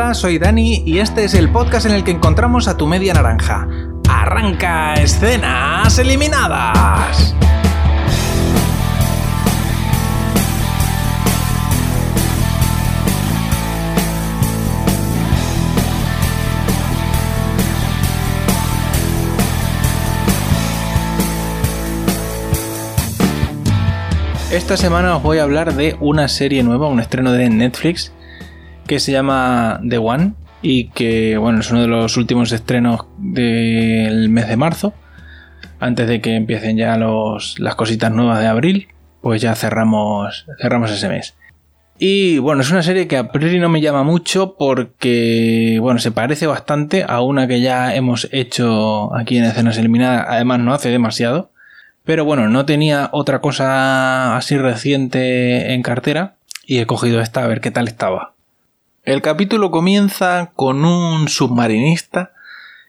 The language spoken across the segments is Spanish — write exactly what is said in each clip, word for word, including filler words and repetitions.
Hola, soy Dani y este es el podcast en el que encontramos a tu media naranja. ¡Arranca Escenas Eliminadas! Esta semana os voy a hablar de una serie nueva, un estreno de Netflix que se llama The One y que, bueno, es uno de los últimos estrenos del mes de marzo. Antes de que empiecen ya los, las cositas nuevas de abril, pues ya cerramos, cerramos ese mes. Y bueno, es una serie que a priori no me llama mucho porque, bueno, se parece bastante a una que ya hemos hecho aquí en Escenas Eliminadas, además no hace demasiado. Pero bueno, no tenía otra cosa así reciente en cartera y he cogido esta a ver qué tal estaba. El capítulo comienza con un submarinista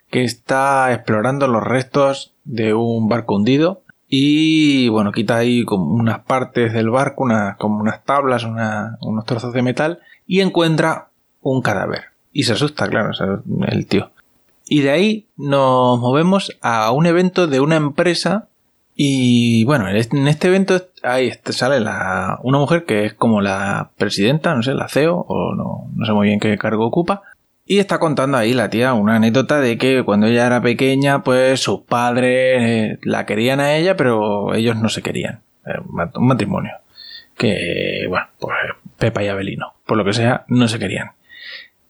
que está explorando los restos de un barco hundido y bueno, quita ahí como unas partes del barco, una, como unas tablas, una, unos trozos de metal y encuentra un cadáver. Y se asusta, claro, el tío. Y de ahí nos movemos a un evento de una empresa. Y bueno, en este evento ahí sale la, una mujer que es como la presidenta, no sé, la C E O, o no, no sé muy bien qué cargo ocupa. Y está contando ahí la tía una anécdota de que cuando ella era pequeña, pues sus padres la querían a ella, pero ellos no se querían. Un matrimonio. Que, bueno, pues Pepa y Abelino, por lo que sea, no se querían.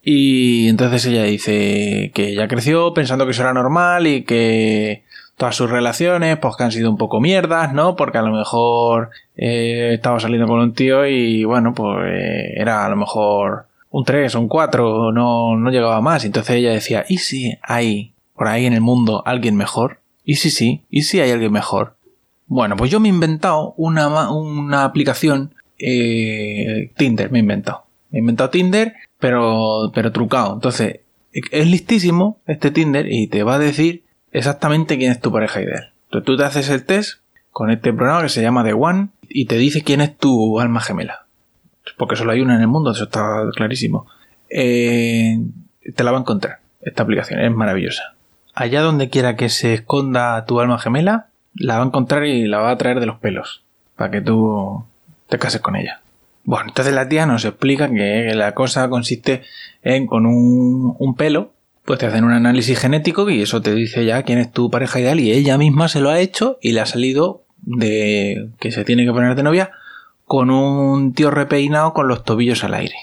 Y entonces ella dice que ella creció pensando que eso era normal y que todas sus relaciones, pues que han sido un poco mierdas, ¿no? Porque a lo mejor eh, estaba saliendo con un tío y, bueno, pues eh, era a lo mejor un tres o un cuatro, no, no llegaba más. Entonces ella decía, ¿y si hay por ahí en el mundo alguien mejor? ¿Y si sí? ¿Y si hay alguien mejor? Bueno, pues yo me he inventado una, una aplicación, eh, Tinder, me he inventado. Me he inventado Tinder, pero, pero trucado. Entonces, es listísimo este Tinder y te va a decir exactamente quién es tu pareja ideal. Entonces tú te haces el test con este programa que se llama The One y te dice quién es tu alma gemela. Porque solo hay una en el mundo, eso está clarísimo. Eh, te la va a encontrar. Esta aplicación es maravillosa. Allá donde quiera que se esconda tu alma gemela, la va a encontrar y la va a traer de los pelos para que tú te cases con ella. Bueno, entonces la tía nos explica que la cosa consiste en con un, un pelo. Pues te hacen un análisis genético y eso te dice ya quién es tu pareja ideal y ella misma se lo ha hecho y le ha salido de que se tiene que poner de novia con un tío repeinado con los tobillos al aire,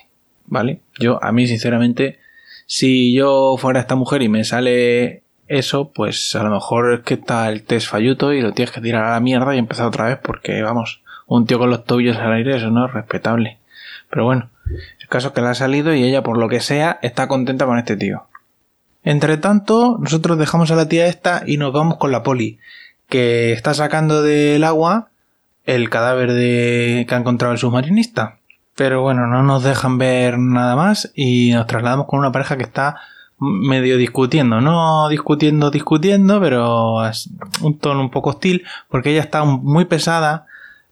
¿vale? Yo, a mí, sinceramente, si yo fuera esta mujer y me sale eso, pues a lo mejor es que está el test falluto y lo tienes que tirar a la mierda y empezar otra vez porque, vamos, un tío con los tobillos al aire, eso no es respetable. Pero bueno, el caso es que le ha salido y ella, por lo que sea, está contenta con este tío. Entre tanto, nosotros dejamos a la tía esta y nos vamos con la poli, que está sacando del agua el cadáver de que ha encontrado el submarinista. Pero bueno, no nos dejan ver nada más y nos trasladamos con una pareja que está medio discutiendo. No discutiendo, discutiendo, pero es un tono un poco hostil, porque ella está muy pesada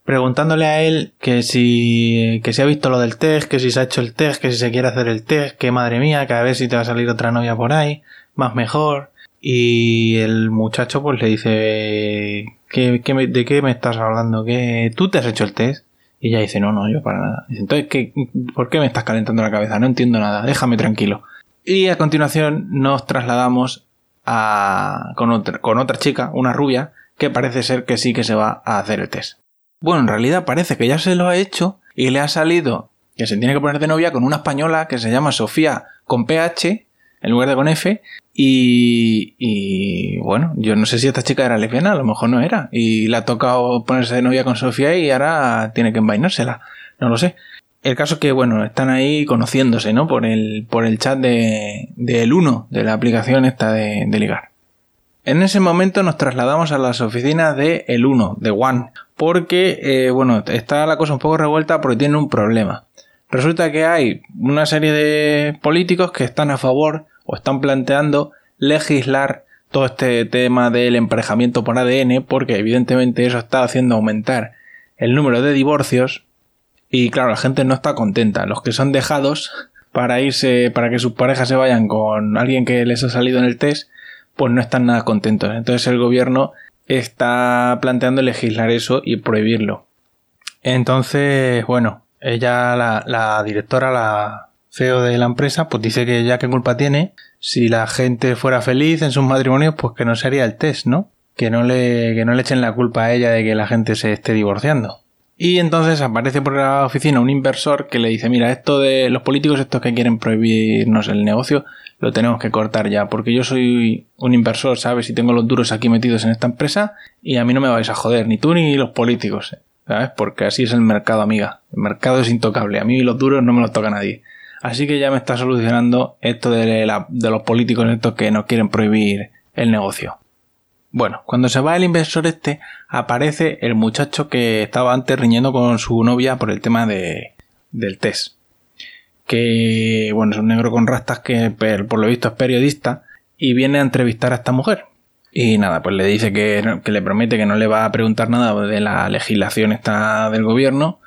preguntándole a él que si, que si ha visto lo del test, que si se ha hecho el test, que si se quiere hacer el test, que madre mía, que a ver si te va a salir otra novia por ahí, más mejor. Y el muchacho pues le dice, ¿Qué, qué me, ¿de qué me estás hablando? ¿Qué, ¿Tú te has hecho el test? Y ella dice, no, no, yo para nada. Dice, entonces, ¿qué, ¿por qué me estás calentando la cabeza? No entiendo nada, déjame tranquilo. Y a continuación nos trasladamos a con otra, con otra chica, una rubia, que parece ser que sí que se va a hacer el test. Bueno, en realidad parece que ya se lo ha hecho y le ha salido que se tiene que poner de novia con una española que se llama Sofía con P H en lugar de con F y, y bueno, yo no sé si esta chica era lesbiana, a lo mejor no era y le ha tocado ponerse de novia con Sofía y ahora tiene que envainársela, no lo sé. El caso es que, bueno, están ahí conociéndose, ¿no? Por el, por el chat de, del uno de la aplicación esta de, de ligar. En ese momento nos trasladamos a las oficinas de el uno, de One, porque, eh, bueno, está la cosa un poco revuelta porque tiene un problema. Resulta que hay una serie de políticos que están a favor o están planteando legislar todo este tema del emparejamiento por A D N, porque evidentemente eso está haciendo aumentar el número de divorcios y, claro, la gente no está contenta. Los que son dejados para irse, para que sus parejas se vayan con alguien que les ha salido en el test, pues no están nada contentos. Entonces el gobierno está planteando legislar eso y prohibirlo. Entonces, bueno, ella, la, la directora, la C E O de la empresa, pues dice que ya qué culpa tiene. Si la gente fuera feliz en sus matrimonios, pues que no se haría el test, ¿no? Que no le, que no le echen la culpa a ella de que la gente se esté divorciando. Y entonces aparece por la oficina un inversor que le dice: mira, esto de los políticos estos que quieren prohibirnos el negocio lo tenemos que cortar ya, porque yo soy un inversor, ¿sabes? Y tengo los duros aquí metidos en esta empresa y a mí no me vais a joder, ni tú ni los políticos, ¿sabes? Porque así es el mercado, amiga. El mercado es intocable, a mí los duros no me los toca nadie. Así que ya me está solucionando esto de, la, de los políticos estos que nos quieren prohibir el negocio. Bueno, cuando se va el inversor este, aparece el muchacho que estaba antes riñendo con su novia por el tema de, del test. Que, bueno, es un negro con rastas que por lo visto es periodista y viene a entrevistar a esta mujer. Y nada, pues le dice que, que le promete que no le va a preguntar nada de la legislación esta del gobierno.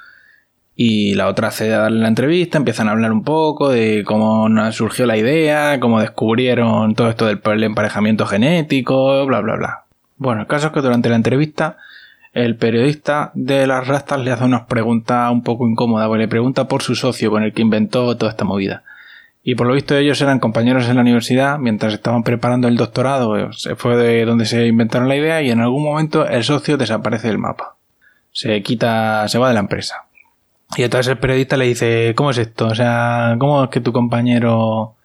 Y la otra hace darle la entrevista, empiezan a hablar un poco de cómo surgió la idea, cómo descubrieron todo esto del emparejamiento genético, bla, bla, bla. Bueno, el caso es que durante la entrevista el periodista de las rastas le hace unas preguntas un poco incómodas, pues le pregunta por su socio con el que inventó toda esta movida. Y por lo visto ellos eran compañeros en la universidad, mientras estaban preparando el doctorado, se fue de donde se inventaron la idea y en algún momento el socio desaparece del mapa. Se quita, se va de la empresa. Y entonces el periodista le dice: ¿cómo es esto? O sea, ¿cómo es que tu compañero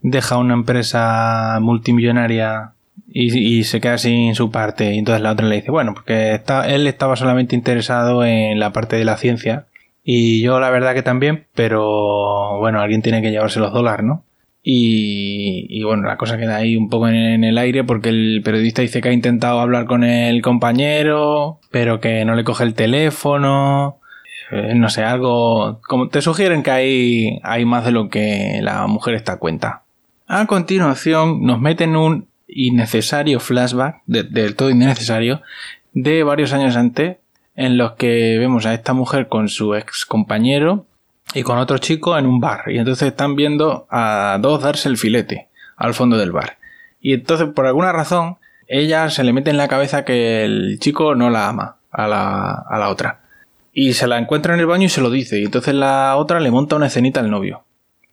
deja una empresa multimillonaria y, y se queda sin su parte? Y entonces la otra le dice: bueno, porque está, él estaba solamente interesado en la parte de la ciencia y yo la verdad que también, pero bueno, alguien tiene que llevarse los dólares, ¿no? Y, y bueno, la cosa queda ahí un poco en, en el aire porque el periodista dice que ha intentado hablar con el compañero, pero que no le coge el teléfono. No sé, algo... como te sugieren que hay, hay más de lo que la mujer está a cuenta. A continuación nos meten un innecesario flashback, de, del todo innecesario, de varios años antes, en los que vemos a esta mujer con su ex compañero y con otro chico en un bar. Y entonces están viendo a dos darse el filete al fondo del bar. Y entonces, por alguna razón, ella se le mete en la cabeza que el chico no la ama a la, a la otra. Y se la encuentra en el baño y se lo dice. Y entonces la otra le monta una escenita al novio.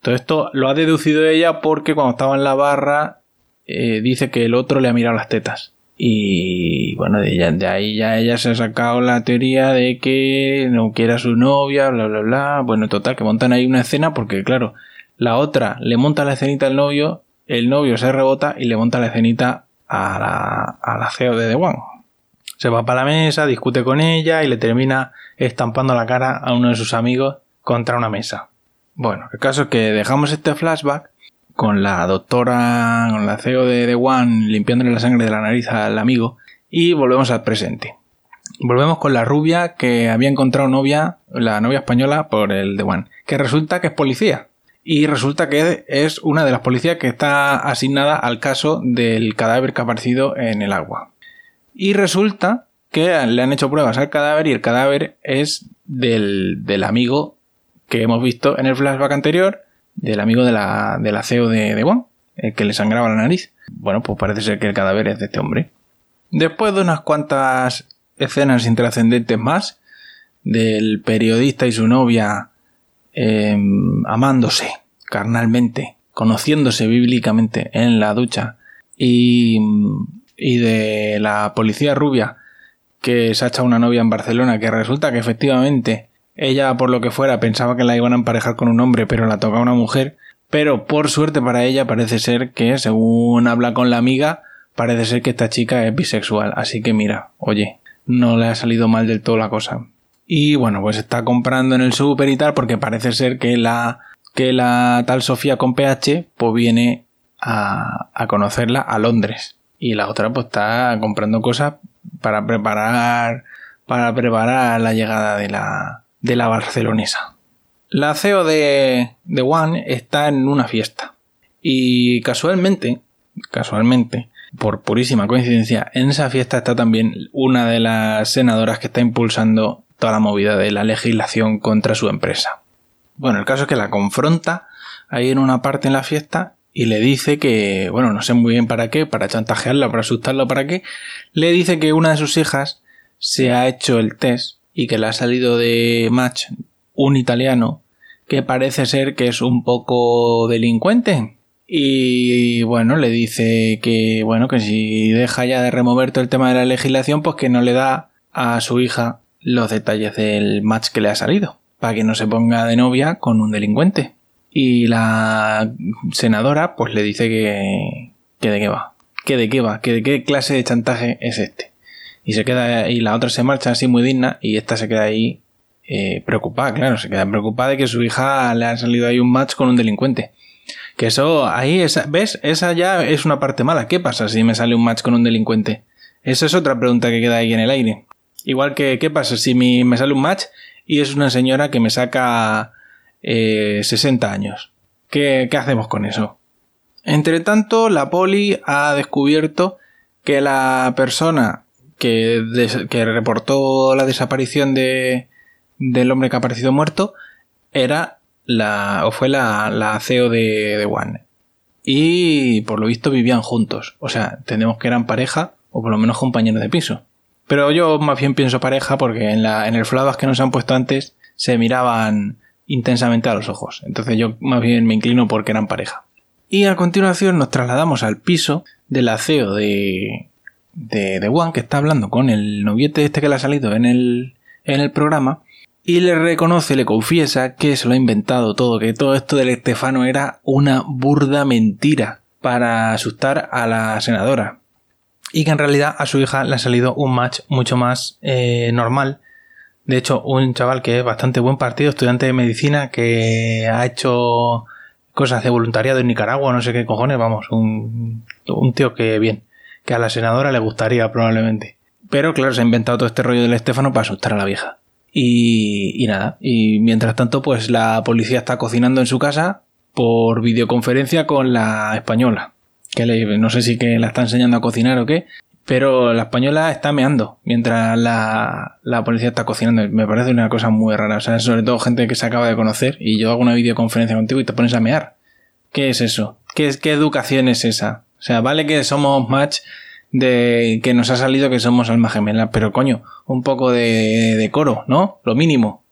Todo esto lo ha deducido ella porque cuando estaba en la barra eh, dice que el otro le ha mirado las tetas. Y bueno, de, ella, de ahí ya ella se ha sacado la teoría de que no quiere a su novia, bla, bla, bla. Bueno, total, que montan ahí una escena porque, claro, la otra le monta la escenita al novio, el novio se rebota y le monta la escenita a la, a la C E O de The One. Se va para la mesa, discute con ella y le termina estampando la cara a uno de sus amigos contra una mesa. Bueno, el caso es que dejamos este flashback con la doctora, con la C E O de The One limpiándole la sangre de la nariz al amigo y volvemos al presente. Volvemos con la rubia que había encontrado novia, la novia española por el The One, que resulta que es policía y resulta que es una de las policías que está asignada al caso del cadáver que ha aparecido en el agua. Y resulta que le han hecho pruebas al cadáver y el cadáver es del, del amigo que hemos visto en el flashback anterior, del amigo de la, de la C E O de The One, el que le sangraba la nariz. Bueno, pues parece ser que el cadáver es de este hombre. Después de unas cuantas escenas intrascendentes más, del periodista y su novia eh, amándose carnalmente, conociéndose bíblicamente en la ducha, y, y de la policía rubia, que se ha echado una novia en Barcelona, que resulta que efectivamente ella, por lo que fuera, pensaba que la iban a emparejar con un hombre, pero la toca una mujer. Pero por suerte para ella parece ser que, según habla con la amiga, parece ser que esta chica es bisexual. Así que mira, oye, no le ha salido mal del todo la cosa. Y bueno, pues está comprando en el súper y tal, porque parece ser que la, que la tal Sofía con P H pues viene a, a conocerla a Londres. Y la otra pues está comprando cosas para preparar para preparar la llegada de la de la barcelonesa. La C E O de The One está en una fiesta y casualmente casualmente por purísima coincidencia en esa fiesta está también una de las senadoras que está impulsando toda la movida de la legislación contra su empresa. Bueno, el caso es que la confronta ahí en una parte en la fiesta y le dice que, bueno, no sé muy bien para qué, para chantajearla, para asustarla, para qué, le dice que una de sus hijas se ha hecho el test y que le ha salido de match un italiano que parece ser que es un poco delincuente. Y bueno, le dice que, bueno, que si deja ya de remover todo el tema de la legislación, pues que no le da a su hija los detalles del match que le ha salido, para que no se ponga de novia con un delincuente. Y la senadora pues le dice que, que de qué va, que de qué va, que de qué clase de chantaje es este. Y se queda, y la otra se marcha así muy digna, y esta se queda ahí eh, preocupada, claro, se queda preocupada de que su hija le ha salido ahí un match con un delincuente. Que eso, ahí, esa, ¿ves? Esa ya es una parte mala. ¿Qué pasa si me sale un match con un delincuente? Esa es otra pregunta que queda ahí en el aire. Igual que, ¿qué pasa si mi, me sale un match y es una señora que me saca eh, sesenta años? ¿Qué, ¿Qué hacemos con eso? Entre tanto, la poli ha descubierto que la persona que, des, que reportó la desaparición de, del hombre que ha aparecido muerto era... La, o fue la, la C E O de The One. Y por lo visto vivían juntos. O sea, entendemos que eran pareja o por lo menos compañeros de piso. Pero yo más bien pienso pareja porque en, la, en el flashback que nos han puesto antes se miraban intensamente a los ojos. Entonces yo más bien me inclino porque eran pareja. Y a continuación nos trasladamos al piso de la C E O de, de The One, que está hablando con el noviete este que le ha salido en el, en el programa. Y le reconoce, le confiesa que se lo ha inventado todo, que todo esto del Estefano era una burda mentira para asustar a la senadora. Y que en realidad a su hija le ha salido un match mucho más eh, normal. De hecho, un chaval que es bastante buen partido, estudiante de medicina, que ha hecho cosas de voluntariado en Nicaragua, no sé qué cojones, vamos, un, un tío que bien, que a la senadora le gustaría probablemente. Pero claro, se ha inventado todo este rollo del Estefano para asustar a la vieja. Y, y nada, y mientras tanto pues la policía está cocinando en su casa por videoconferencia con la española, que le, no sé si que la está enseñando a cocinar o qué, pero la española está meando mientras la, la policía está cocinando. Me parece una cosa muy rara, o sea, sobre todo gente que se acaba de conocer y yo hago una videoconferencia contigo y te pones a mear. ¿Qué es eso? ¿Qué, es, qué educación es esa? O sea, vale que somos match... de que nos ha salido que somos almas gemelas, pero coño, un poco de decoro, ¿no? Lo mínimo.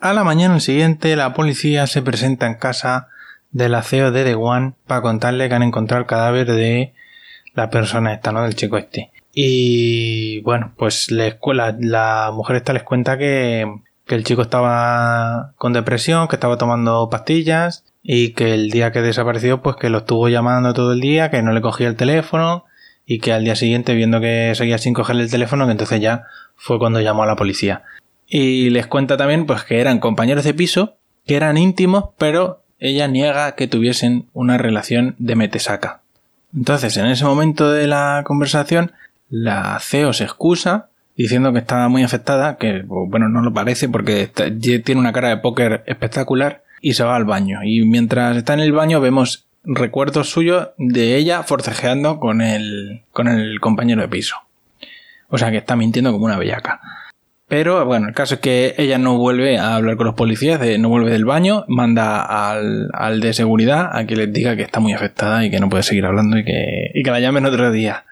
A la mañana siguiente, la policía se presenta en casa de la C E O de The One para contarle que han encontrado el cadáver de la persona esta, ¿no? Del chico este. Y bueno, pues la, escuela, la mujer esta les cuenta que, que el chico estaba con depresión, que estaba tomando pastillas y que el día que desapareció, pues que lo estuvo llamando todo el día, que no le cogía el teléfono... Y que al día siguiente, viendo que seguía sin cogerle el teléfono, que entonces ya fue cuando llamó a la policía. Y les cuenta también pues que eran compañeros de piso, que eran íntimos, pero ella niega que tuviesen una relación de metesaca. Entonces, en ese momento de la conversación, la C E O se excusa, diciendo que estaba muy afectada, que bueno, no lo parece porque está, tiene una cara de póker espectacular, y se va al baño. Y mientras está en el baño vemos... recuerdos suyos de ella forcejeando con el, con el compañero de piso. O sea que está mintiendo como una bellaca. Pero bueno, el caso es que ella no vuelve a hablar con los policías, no vuelve del baño, manda al, al de seguridad a que les diga que está muy afectada y que no puede seguir hablando y que, y que la llamen otro día.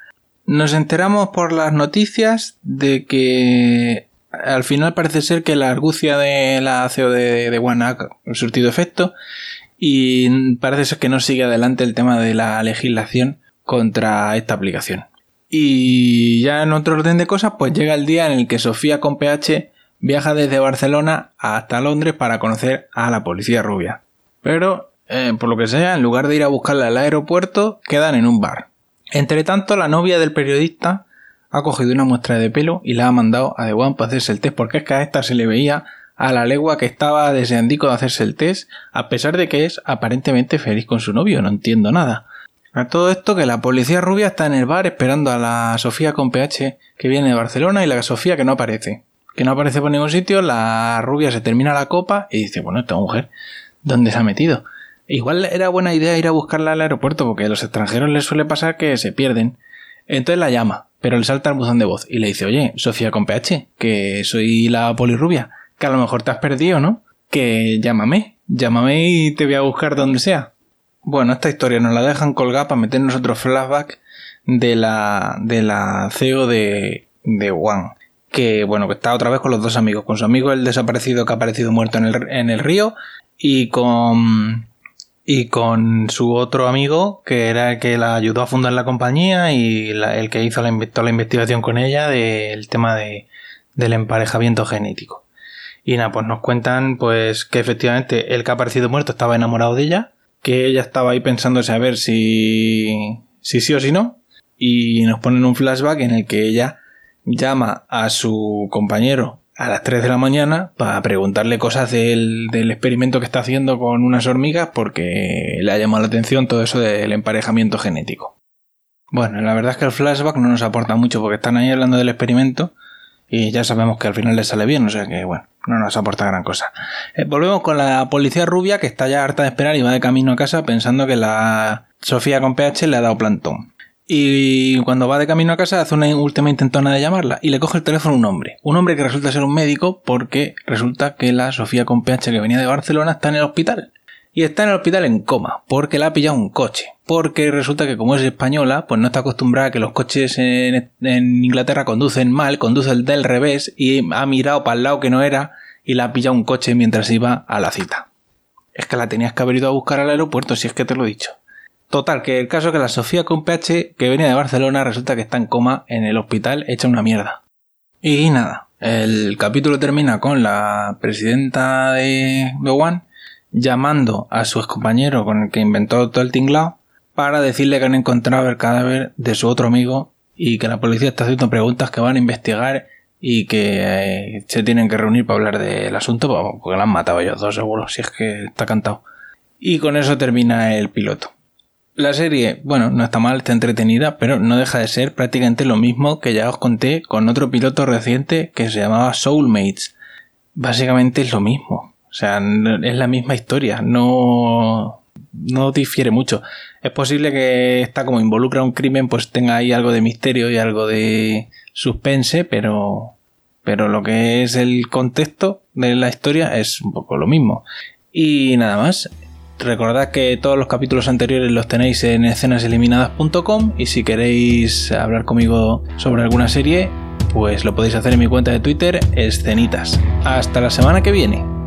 Nos enteramos por las noticias de que al final parece ser que la argucia de la C E O de, de One ha surtido efecto. Y parece ser que no sigue adelante el tema de la legislación contra esta aplicación. Y ya en otro orden de cosas, pues llega el día en el que Sofía con P H viaja desde Barcelona hasta Londres para conocer a la policía rubia. Pero, eh, por lo que sea, en lugar de ir a buscarla al aeropuerto, quedan en un bar. Entre tanto, la novia del periodista ha cogido una muestra de pelo y la ha mandado a The One para hacerse el test, porque es que a esta se le veía... a la legua que estaba deseandico de hacerse el test, a pesar de que es aparentemente feliz con su novio, no entiendo nada. A todo esto que la policía rubia está en el bar esperando a la Sofía con P H que viene de Barcelona y la Sofía que no aparece. Que no aparece por ningún sitio, la rubia se termina la copa y dice, bueno, esta mujer, ¿dónde se ha metido? Igual era buena idea ir a buscarla al aeropuerto porque a los extranjeros les suele pasar que se pierden. Entonces la llama, pero le salta el buzón de voz y le dice, oye, Sofía con P H, que soy la polirrubia. Que a lo mejor te has perdido, ¿no? Que llámame. llámame y te voy a buscar donde sea. Bueno, esta historia nos la dejan colgada para meternos otro flashback de la, de la C E O de, de One. Que bueno, que está otra vez con los dos amigos. Con su amigo el desaparecido que ha aparecido muerto en el, en el río. Y con... Y con su otro amigo, que era el que la ayudó a fundar la compañía y la, el que hizo la, toda la investigación con ella del tema de, del emparejamiento genético. Y nada, pues nos cuentan pues que efectivamente el que ha aparecido muerto estaba enamorado de ella, que ella estaba ahí pensándose a ver si, si sí o si no. Y nos ponen un flashback en el que ella llama a su compañero a las tres de la mañana para preguntarle cosas del, del experimento que está haciendo con unas hormigas porque le ha llamado la atención todo eso del emparejamiento genético. Bueno, la verdad es que el flashback no nos aporta mucho porque están ahí hablando del experimento y ya sabemos que al final les sale bien, o sea que bueno, no nos aporta gran cosa. Eh, volvemos con la policía rubia que está ya harta de esperar y va de camino a casa pensando que la Sofía con P H le ha dado plantón. Y cuando va de camino a casa hace una última intentona de llamarla y le coge el teléfono un hombre. Un hombre que resulta ser un médico porque resulta que la Sofía con P H que venía de Barcelona está en el hospital. Y está en el hospital en coma porque la ha pillado un coche. Porque resulta que como es española pues no está acostumbrada a que los coches en, en Inglaterra conducen mal, conduce el del revés y ha mirado para el lado que no era y la ha pillado un coche mientras iba a la cita. Es que la tenías que haber ido a buscar al aeropuerto si es que te lo he dicho. Total, que el caso es que la Sofía con P H, que venía de Barcelona, resulta que está en coma en el hospital, hecha una mierda. Y nada, el capítulo termina con la presidenta de The One llamando a su excompañero con el que inventó todo el tinglao para decirle que han encontrado el cadáver de su otro amigo y que la policía está haciendo preguntas que van a investigar y que eh, se tienen que reunir para hablar del asunto porque la han matado ellos dos seguro, si es que está cantado. Y con eso termina el piloto. La serie, bueno, no está mal, está entretenida, pero no deja de ser prácticamente lo mismo que ya os conté con otro piloto reciente que se llamaba Soulmates. Básicamente es lo mismo, o sea, es la misma historia, no, no difiere mucho. Es posible que esta, como involucra un crimen, pues tenga ahí algo de misterio y algo de suspense, pero, pero lo que es el contexto de la historia es un poco lo mismo. Y nada más. Recordad que todos los capítulos anteriores los tenéis en escenas eliminadas punto com y si queréis hablar conmigo sobre alguna serie, pues lo podéis hacer en mi cuenta de Twitter, Escenitas. Hasta la semana que viene.